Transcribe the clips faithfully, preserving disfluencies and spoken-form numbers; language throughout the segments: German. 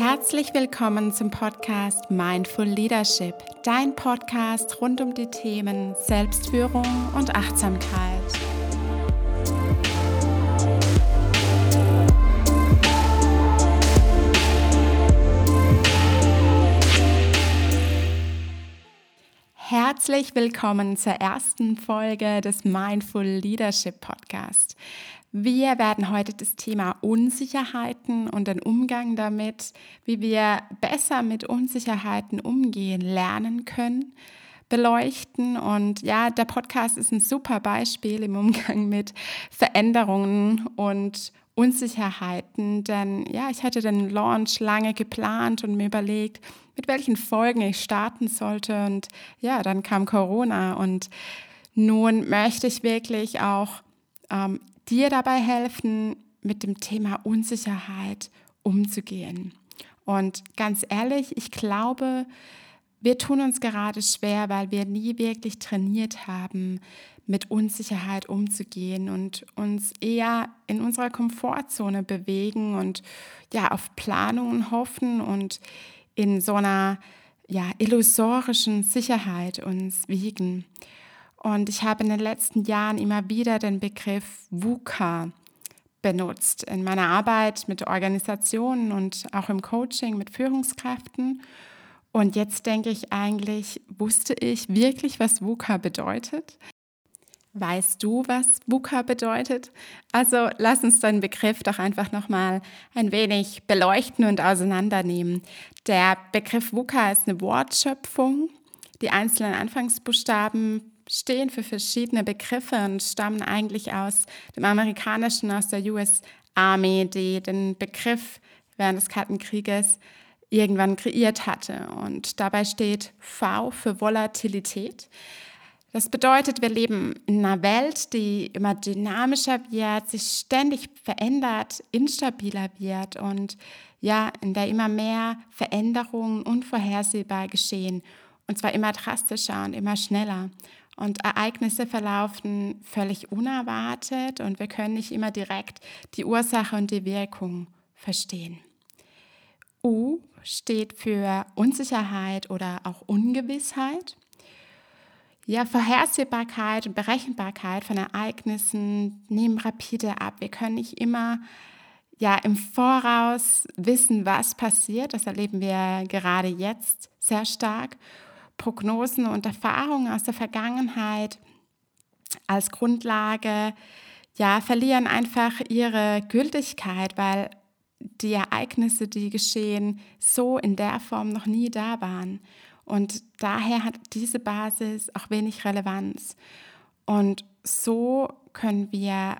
Herzlich willkommen zum Podcast Mindful Leadership, dein Podcast rund um die Themen Selbstführung und Achtsamkeit. Herzlich willkommen zur ersten Folge des Mindful Leadership Podcast. Wir werden heute das Thema Unsicherheiten und den Umgang damit, wie wir besser mit Unsicherheiten umgehen, lernen können, beleuchten. Und ja, der Podcast ist ein super Beispiel im Umgang mit Veränderungen und Unsicherheiten, denn ja, ich hatte den Launch lange geplant und mir überlegt, mit welchen Folgen ich starten sollte, und ja, dann kam Corona, und nun möchte ich wirklich auch ähm, dir dabei helfen, mit dem Thema Unsicherheit umzugehen. Und ganz ehrlich, ich glaube, wir tun uns gerade schwer, weil wir nie wirklich trainiert haben, mit Unsicherheit umzugehen und uns eher in unserer Komfortzone bewegen und ja, auf Planungen hoffen und in so einer ja, illusorischen Sicherheit uns wiegen. Und ich habe in den letzten Jahren immer wieder den Begriff VUCA benutzt in meiner Arbeit mit Organisationen und auch im Coaching mit Führungskräften. Und jetzt denke ich eigentlich, wusste ich wirklich, was VUCA bedeutet? Weißt du, was VUCA bedeutet? Also lass uns den Begriff doch einfach nochmal ein wenig beleuchten und auseinandernehmen. Der Begriff VUCA ist eine Wortschöpfung. Die einzelnen Anfangsbuchstaben stehen für verschiedene Begriffe und stammen eigentlich aus dem Amerikanischen, aus der U S Army, die den Begriff während des Kalten Krieges irgendwann kreiert hatte. Und dabei steht V für Volatilität. Das bedeutet, wir leben in einer Welt, die immer dynamischer wird, sich ständig verändert, instabiler wird und ja, in der immer mehr Veränderungen unvorhersehbar geschehen, und zwar immer drastischer und immer schneller. Und Ereignisse verlaufen völlig unerwartet, und wir können nicht immer direkt die Ursache und die Wirkung verstehen. U steht für Unsicherheit oder auch Ungewissheit. Ja, Vorhersehbarkeit und Berechenbarkeit von Ereignissen nehmen rapide ab. Wir können nicht immer ja, im Voraus wissen, was passiert. Das erleben wir gerade jetzt sehr stark. Prognosen und Erfahrungen aus der Vergangenheit als Grundlage ja, verlieren einfach ihre Gültigkeit, weil die Ereignisse, die geschehen, so in der Form noch nie da waren. Und daher hat diese Basis auch wenig Relevanz. Und so können wir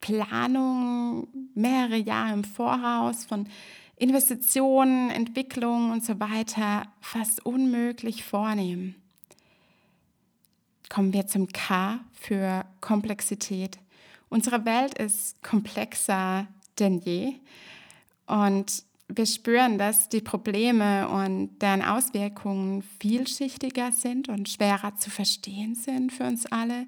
Planungen mehrere Jahre im Voraus von Investitionen, Entwicklungen und so weiter fast unmöglich vornehmen. Kommen wir zum K für Komplexität. Unsere Welt ist komplexer denn je, und wir spüren, dass die Probleme und deren Auswirkungen vielschichtiger sind und schwerer zu verstehen sind für uns alle.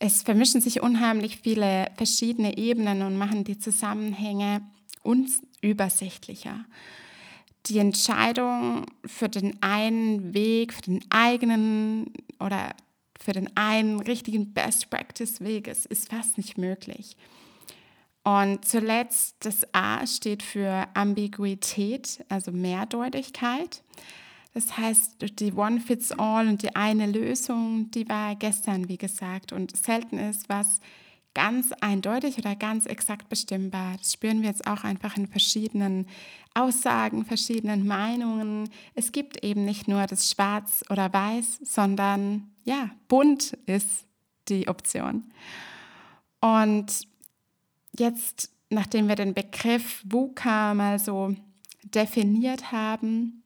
Es vermischen sich unheimlich viele verschiedene Ebenen und machen die Zusammenhänge unübersichtlicher. Die Entscheidung für den einen Weg, für den eigenen oder für den einen richtigen Best-Practice-Weg ist, ist fast nicht möglich. Und zuletzt, das A steht für Ambiguität, also Mehrdeutigkeit. Das heißt, die One-Fits-All und die eine Lösung, die war gestern, wie gesagt. Und selten ist was ganz eindeutig oder ganz exakt bestimmbar. Das spüren wir jetzt auch einfach in verschiedenen Aussagen, verschiedenen Meinungen. Es gibt eben nicht nur das Schwarz oder Weiß, sondern ja, bunt ist die Option. Und jetzt, nachdem wir den Begriff VUCA mal so definiert haben,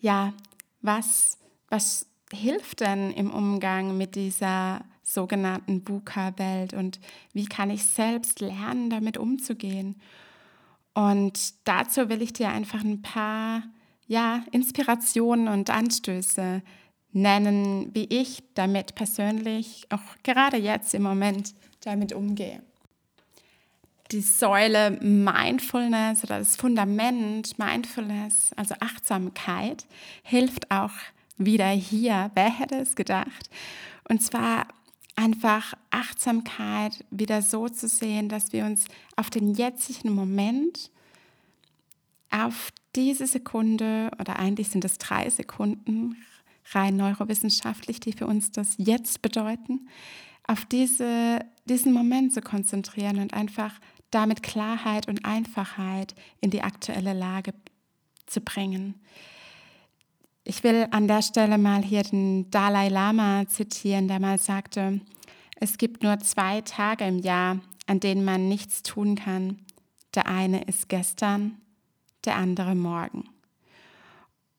ja, was, was hilft denn im Umgang mit dieser sogenannten VUCA-Welt, und wie kann ich selbst lernen, damit umzugehen? Und dazu will ich dir einfach ein paar ja, Inspirationen und Anstöße nennen, wie ich damit persönlich auch gerade jetzt im Moment damit umgehe. die Säule Mindfulness oder das Fundament Mindfulness, also Achtsamkeit, hilft auch wieder hier. Wer hätte es gedacht? Und zwar einfach Achtsamkeit wieder so zu sehen, dass wir uns auf den jetzigen Moment, auf diese Sekunde, oder eigentlich sind es drei Sekunden, rein neurowissenschaftlich, die für uns das Jetzt bedeuten, auf diese, diesen Moment zu konzentrieren und einfach damit Klarheit und Einfachheit in die aktuelle Lage zu bringen. Ich will an der Stelle mal hier den Dalai Lama zitieren, der mal sagte, es gibt nur zwei Tage im Jahr, an denen man nichts tun kann. Der eine ist gestern, der andere morgen.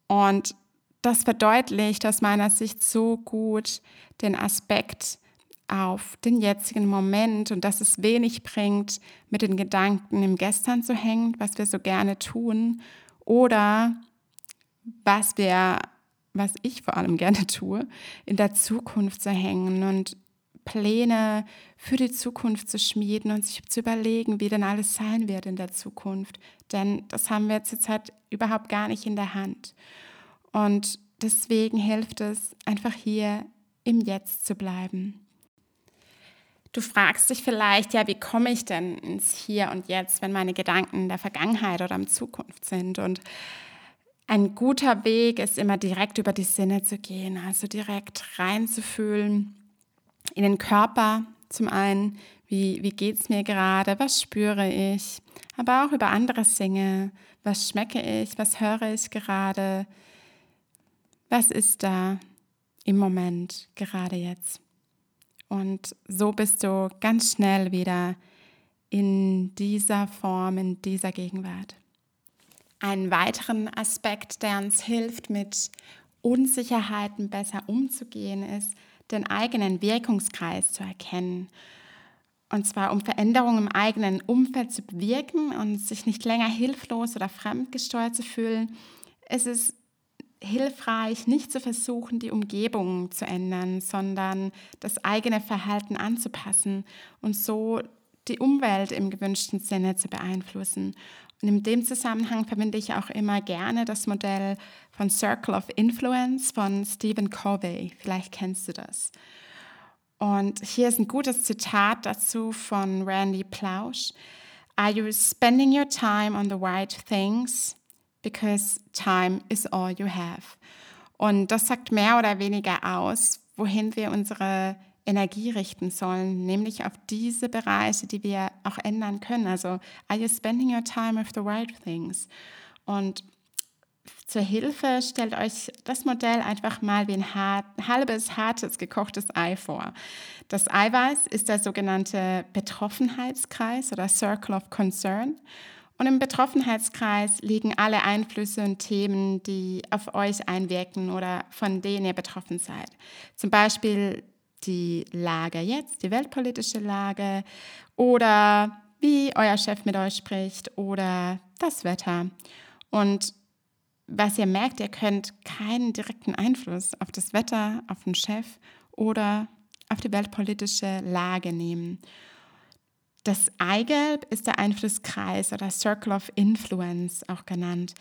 Und das verdeutlicht aus meiner Sicht so gut den Aspekt auf den jetzigen Moment und dass es wenig bringt, mit den Gedanken im Gestern zu hängen, was wir so gerne tun, oder was wir, was ich vor allem gerne tue, in der Zukunft zu hängen und Pläne für die Zukunft zu schmieden und sich zu überlegen, wie denn alles sein wird in der Zukunft. Denn das haben wir zurzeit überhaupt gar nicht in der Hand. Und deswegen hilft es, einfach hier im Jetzt zu bleiben. Du fragst dich vielleicht, ja, wie komme ich denn ins Hier und Jetzt, wenn meine Gedanken in der Vergangenheit oder in Zukunft sind? Und ein guter Weg ist immer direkt über die Sinne zu gehen, also direkt reinzufühlen in den Körper zum einen, wie, wie geht es mir gerade, was spüre ich, aber auch über andere Dinge, was schmecke ich, was höre ich gerade, was ist da im Moment gerade jetzt. Und so bist du ganz schnell wieder in dieser Form, in dieser Gegenwart. Einen weiteren Aspekt, der uns hilft, mit Unsicherheiten besser umzugehen, ist, den eigenen Wirkungskreis zu erkennen. Und zwar, um Veränderungen im eigenen Umfeld zu bewirken und sich nicht länger hilflos oder fremdgesteuert zu fühlen, ist es hilfreich, nicht zu versuchen, die Umgebung zu ändern, sondern das eigene Verhalten anzupassen und so die Umwelt im gewünschten Sinne zu beeinflussen. Und in dem Zusammenhang verwende ich auch immer gerne das Modell von Circle of Influence von Stephen Covey. Vielleicht kennst du das. Und hier ist ein gutes Zitat dazu von Randy Pausch. Are you spending your time on the right things? Because time is all you have. Und das sagt mehr oder weniger aus, wohin wir unsere Energie richten sollen, nämlich auf diese Bereiche, die wir auch ändern können. Also, are you spending your time with the right things? Und zur Hilfe stellt euch das Modell einfach mal wie ein hart, halbes, hartes, gekochtes Ei vor. Das Eiweiß ist der sogenannte Betroffenheitskreis oder Circle of Concern. Und im Betroffenheitskreis liegen alle Einflüsse und Themen, die auf euch einwirken oder von denen ihr betroffen seid. Zum Beispiel die Lage jetzt, die weltpolitische Lage, oder wie euer Chef mit euch spricht oder das Wetter. Und was ihr merkt, ihr könnt keinen direkten Einfluss auf das Wetter, auf den Chef oder auf die weltpolitische Lage nehmen. Das Eigelb ist der Einflusskreis oder Circle of Influence auch genannt.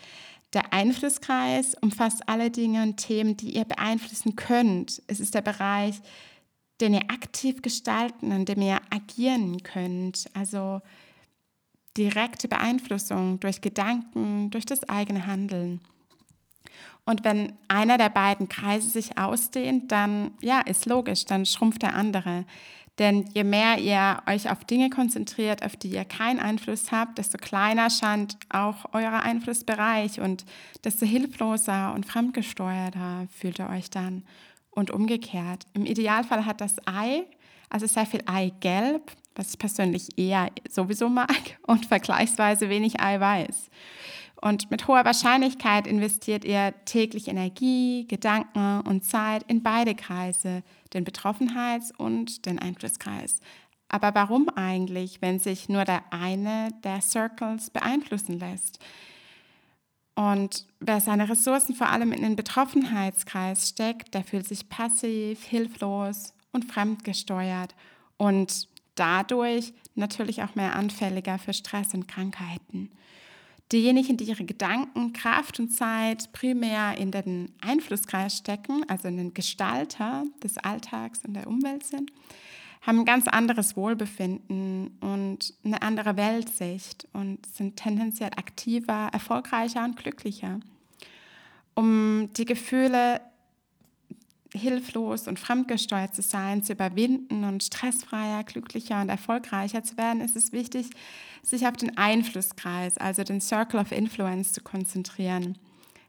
Der Einflusskreis umfasst alle Dinge und Themen, die ihr beeinflussen könnt. Es ist der Bereich, den ihr aktiv gestalten, an dem ihr agieren könnt. Also direkte Beeinflussung durch Gedanken, durch das eigene Handeln. Und wenn einer der beiden Kreise sich ausdehnt, dann, ja, ist logisch, dann schrumpft der andere. Denn je mehr ihr euch auf Dinge konzentriert, auf die ihr keinen Einfluss habt, desto kleiner scheint auch euer Einflussbereich und desto hilfloser und fremdgesteuerter fühlt ihr euch dann. Und umgekehrt. Im Idealfall hat das Ei, also sehr viel Eigelb, was ich persönlich eher sowieso mag, und vergleichsweise wenig Eiweiß. Und mit hoher Wahrscheinlichkeit investiert ihr täglich Energie, Gedanken und Zeit in beide Kreise, den Betroffenheits- und den Einflusskreis. Aber warum eigentlich, wenn sich nur der eine der Circles beeinflussen lässt? Und wer seine Ressourcen vor allem in den Betroffenheitskreis steckt, der fühlt sich passiv, hilflos und fremdgesteuert. Und dadurch natürlich auch mehr anfälliger für Stress und Krankheiten. Diejenigen, die ihre Gedanken, Kraft und Zeit primär in den Einflusskreis stecken, also in den Gestalter des Alltags und der Umwelt sind, haben ein ganz anderes Wohlbefinden und eine andere Weltsicht und sind tendenziell aktiver, erfolgreicher und glücklicher. Um die Gefühle, hilflos und fremdgesteuert zu sein, zu überwinden und stressfreier, glücklicher und erfolgreicher zu werden, ist es wichtig, sich auf den Einflusskreis, also den Circle of Influence, zu konzentrieren.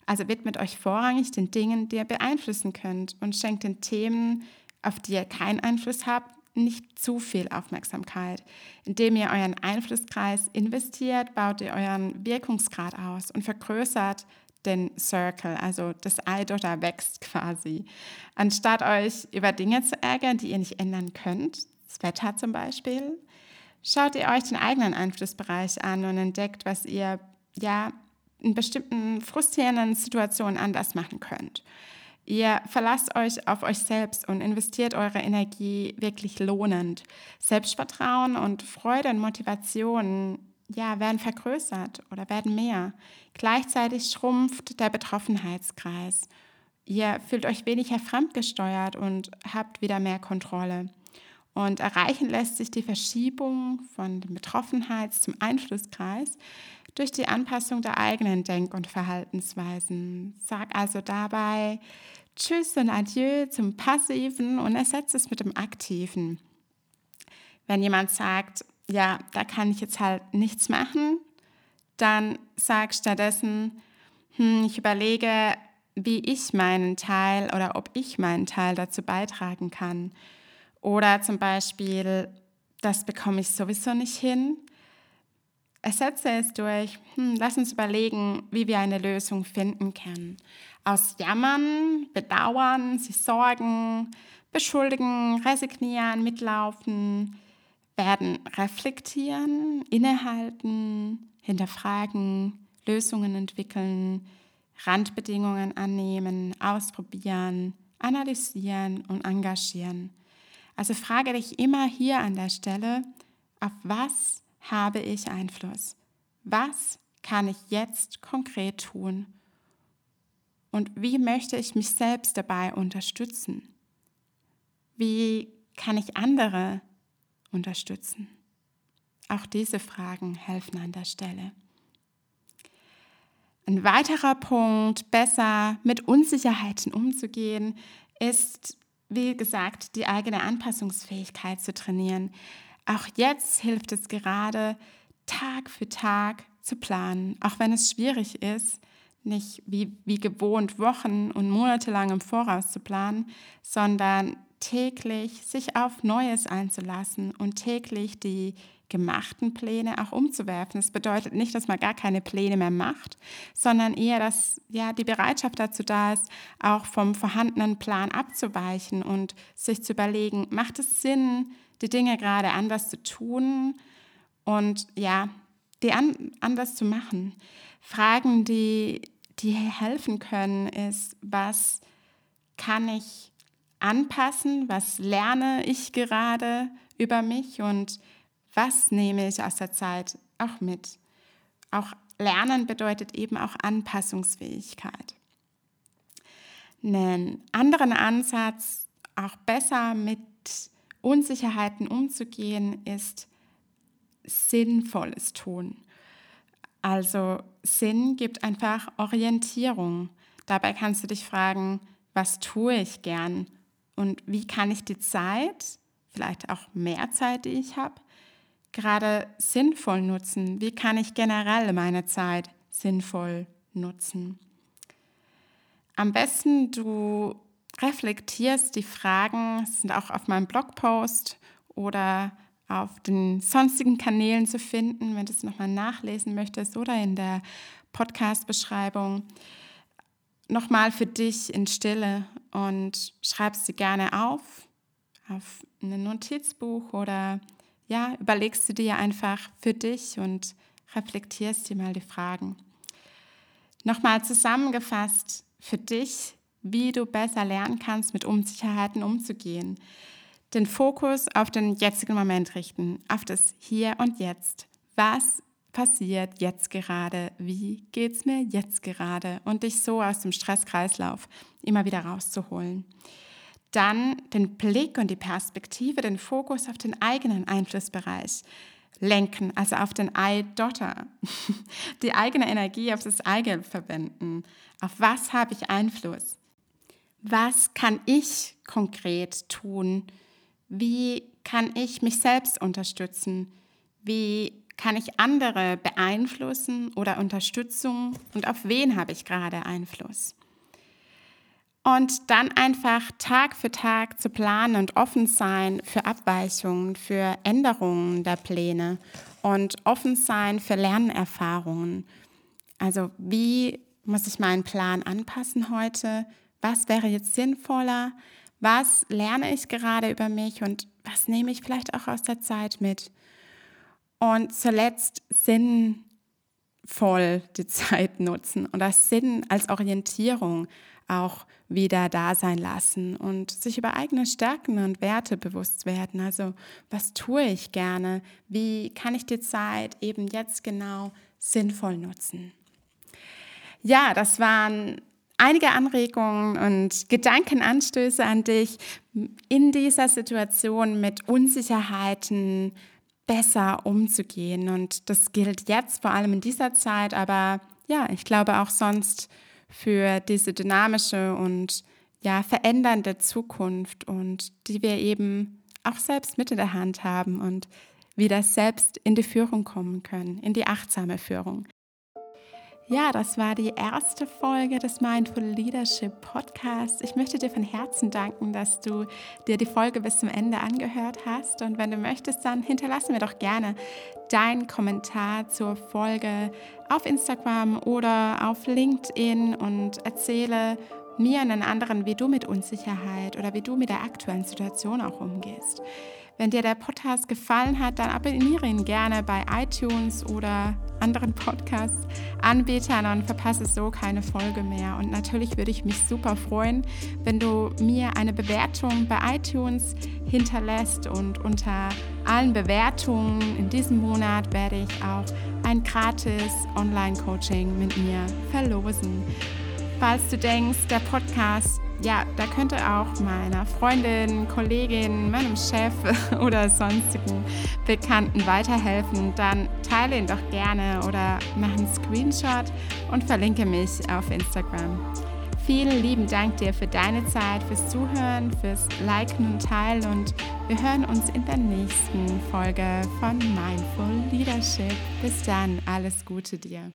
Also widmet euch vorrangig den Dingen, die ihr beeinflussen könnt, und schenkt den Themen, auf die ihr keinen Einfluss habt, nicht zu viel Aufmerksamkeit. Indem ihr euren Einflusskreis investiert, baut ihr euren Wirkungsgrad aus und vergrößert den Circle, also das Ei dort da wächst quasi. Anstatt euch über Dinge zu ärgern, die ihr nicht ändern könnt, das Wetter zum Beispiel, schaut ihr euch den eigenen Einflussbereich an und entdeckt, was ihr ja in bestimmten frustrierenden Situationen anders machen könnt. Ihr verlasst euch auf euch selbst und investiert eure Energie wirklich lohnend. Selbstvertrauen und Freude und Motivation ja, werden vergrößert oder werden mehr. Gleichzeitig schrumpft der Betroffenheitskreis. Ihr fühlt euch weniger fremdgesteuert und habt wieder mehr Kontrolle. Und erreichen lässt sich die Verschiebung von dem Betroffenheits- zum Einflusskreis durch die Anpassung der eigenen Denk- und Verhaltensweisen. Sag also dabei Tschüss und Adieu zum Passiven und ersetzt es mit dem Aktiven. Wenn jemand sagt, ja, da kann ich jetzt halt nichts machen, dann sag stattdessen, hm, ich überlege, wie ich meinen Teil oder ob ich meinen Teil dazu beitragen kann. Oder zum Beispiel, das bekomme ich sowieso nicht hin. Ersetze es durch, hm, lass uns überlegen, wie wir eine Lösung finden können. Aus Jammern, Bedauern, sich Sorgen, Beschuldigen, Resignieren, Mitlaufen werden reflektieren, innehalten, hinterfragen, Lösungen entwickeln, Randbedingungen annehmen, ausprobieren, analysieren und engagieren. Also frage dich immer hier an der Stelle, auf was habe ich Einfluss? Was kann ich jetzt konkret tun? Und wie möchte ich mich selbst dabei unterstützen? Wie kann ich andere unterstützen? Auch diese Fragen helfen an der Stelle. Ein weiterer Punkt, besser mit Unsicherheiten umzugehen, ist, wie gesagt, die eigene Anpassungsfähigkeit zu trainieren. Auch jetzt hilft es gerade, Tag für Tag zu planen, auch wenn es schwierig ist, nicht wie, wie gewohnt Wochen und Monate lang im Voraus zu planen, sondern täglich sich auf Neues einzulassen und täglich die gemachten Pläne auch umzuwerfen. Das bedeutet nicht, dass man gar keine Pläne mehr macht, sondern eher, dass ja, die Bereitschaft dazu da ist, auch vom vorhandenen Plan abzuweichen und sich zu überlegen, macht es Sinn, die Dinge gerade anders zu tun und ja, die an, anders zu machen. Fragen, die, die helfen können, ist, was kann ich anpassen, was lerne ich gerade über mich und was nehme ich aus der Zeit auch mit. Auch Lernen bedeutet eben auch Anpassungsfähigkeit. Einen anderen Ansatz, auch besser mit Unsicherheiten umzugehen, ist sinnvolles Tun. Also Sinn gibt einfach Orientierung. Dabei kannst du dich fragen, was tue ich gern und wie kann ich die Zeit, vielleicht auch mehr Zeit, die ich habe, gerade sinnvoll nutzen? Wie kann ich generell meine Zeit sinnvoll nutzen? Am besten, du reflektierst die Fragen, das sind auch auf meinem Blogpost oder auf den sonstigen Kanälen zu finden, wenn du es nochmal nachlesen möchtest oder in der Podcast-Beschreibung. Nochmal für dich in Stille und schreib sie gerne auf, auf ein Notizbuch oder ja, überlegst du dir einfach für dich und reflektierst dir mal die Fragen. Nochmal zusammengefasst für dich, wie du besser lernen kannst, mit Unsicherheiten umzugehen. den Fokus auf den jetzigen Moment richten, auf das Hier und Jetzt. Was passiert jetzt gerade? Wie geht's mir jetzt gerade? Und dich so aus dem Stresskreislauf immer wieder rauszuholen. Dann den Blick und die Perspektive, den Fokus auf den eigenen Einflussbereich lenken, also auf den Eidotter, die eigene Energie auf das Eigelb verwenden. Auf was habe ich Einfluss? Was kann ich konkret tun? Wie kann ich mich selbst unterstützen? Wie kann ich andere beeinflussen oder Unterstützung? Und auf wen habe ich gerade Einfluss? Und dann einfach Tag für Tag zu planen und offen sein für Abweichungen, für Änderungen der Pläne und offen sein für Lernerfahrungen. Also wie muss ich meinen Plan anpassen heute? Was wäre jetzt sinnvoller? Was lerne ich gerade über mich und was nehme ich vielleicht auch aus der Zeit mit? Und zuletzt sinnvoll die Zeit nutzen und das Sinn als Orientierung auch wieder da sein lassen und sich über eigene Stärken und Werte bewusst werden. Also was tue ich gerne? Wie kann ich die Zeit eben jetzt genau sinnvoll nutzen? Ja, das waren einige Anregungen und Gedankenanstöße an dich, in dieser Situation mit Unsicherheiten besser umzugehen. Und das gilt jetzt vor allem in dieser Zeit, aber ja, ich glaube auch sonst für diese dynamische und ja, verändernde Zukunft und die wir eben auch selbst mit in der Hand haben und wieder selbst in die Führung kommen können, in die achtsame Führung. Ja, das war die erste Folge des Mindful Leadership Podcasts. Ich möchte dir von Herzen danken, dass du dir die Folge bis zum Ende angehört hast. Und wenn du möchtest, dann hinterlasse mir doch gerne deinen Kommentar zur Folge auf Instagram oder auf LinkedIn und erzähle mir und den anderen, wie du mit Unsicherheit oder wie du mit der aktuellen Situation auch umgehst. Wenn dir der Podcast gefallen hat, dann abonniere ihn gerne bei iTunes oder anderen Podcast-Anbietern und verpasse so keine Folge mehr. Und natürlich würde ich mich super freuen, wenn du mir eine Bewertung bei iTunes hinterlässt. Und unter allen Bewertungen in diesem Monat werde ich auch ein gratis Online-Coaching mit mir verlosen. Falls du denkst, der Podcast, ja, da könnte auch meiner Freundin, Kollegin, meinem Chef oder sonstigen Bekannten weiterhelfen, dann teile ihn doch gerne oder mach einen Screenshot und verlinke mich auf Instagram. Vielen lieben Dank dir für deine Zeit, fürs Zuhören, fürs Liken und Teilen und wir hören uns in der nächsten Folge von Mindful Leadership. Bis dann, alles Gute dir.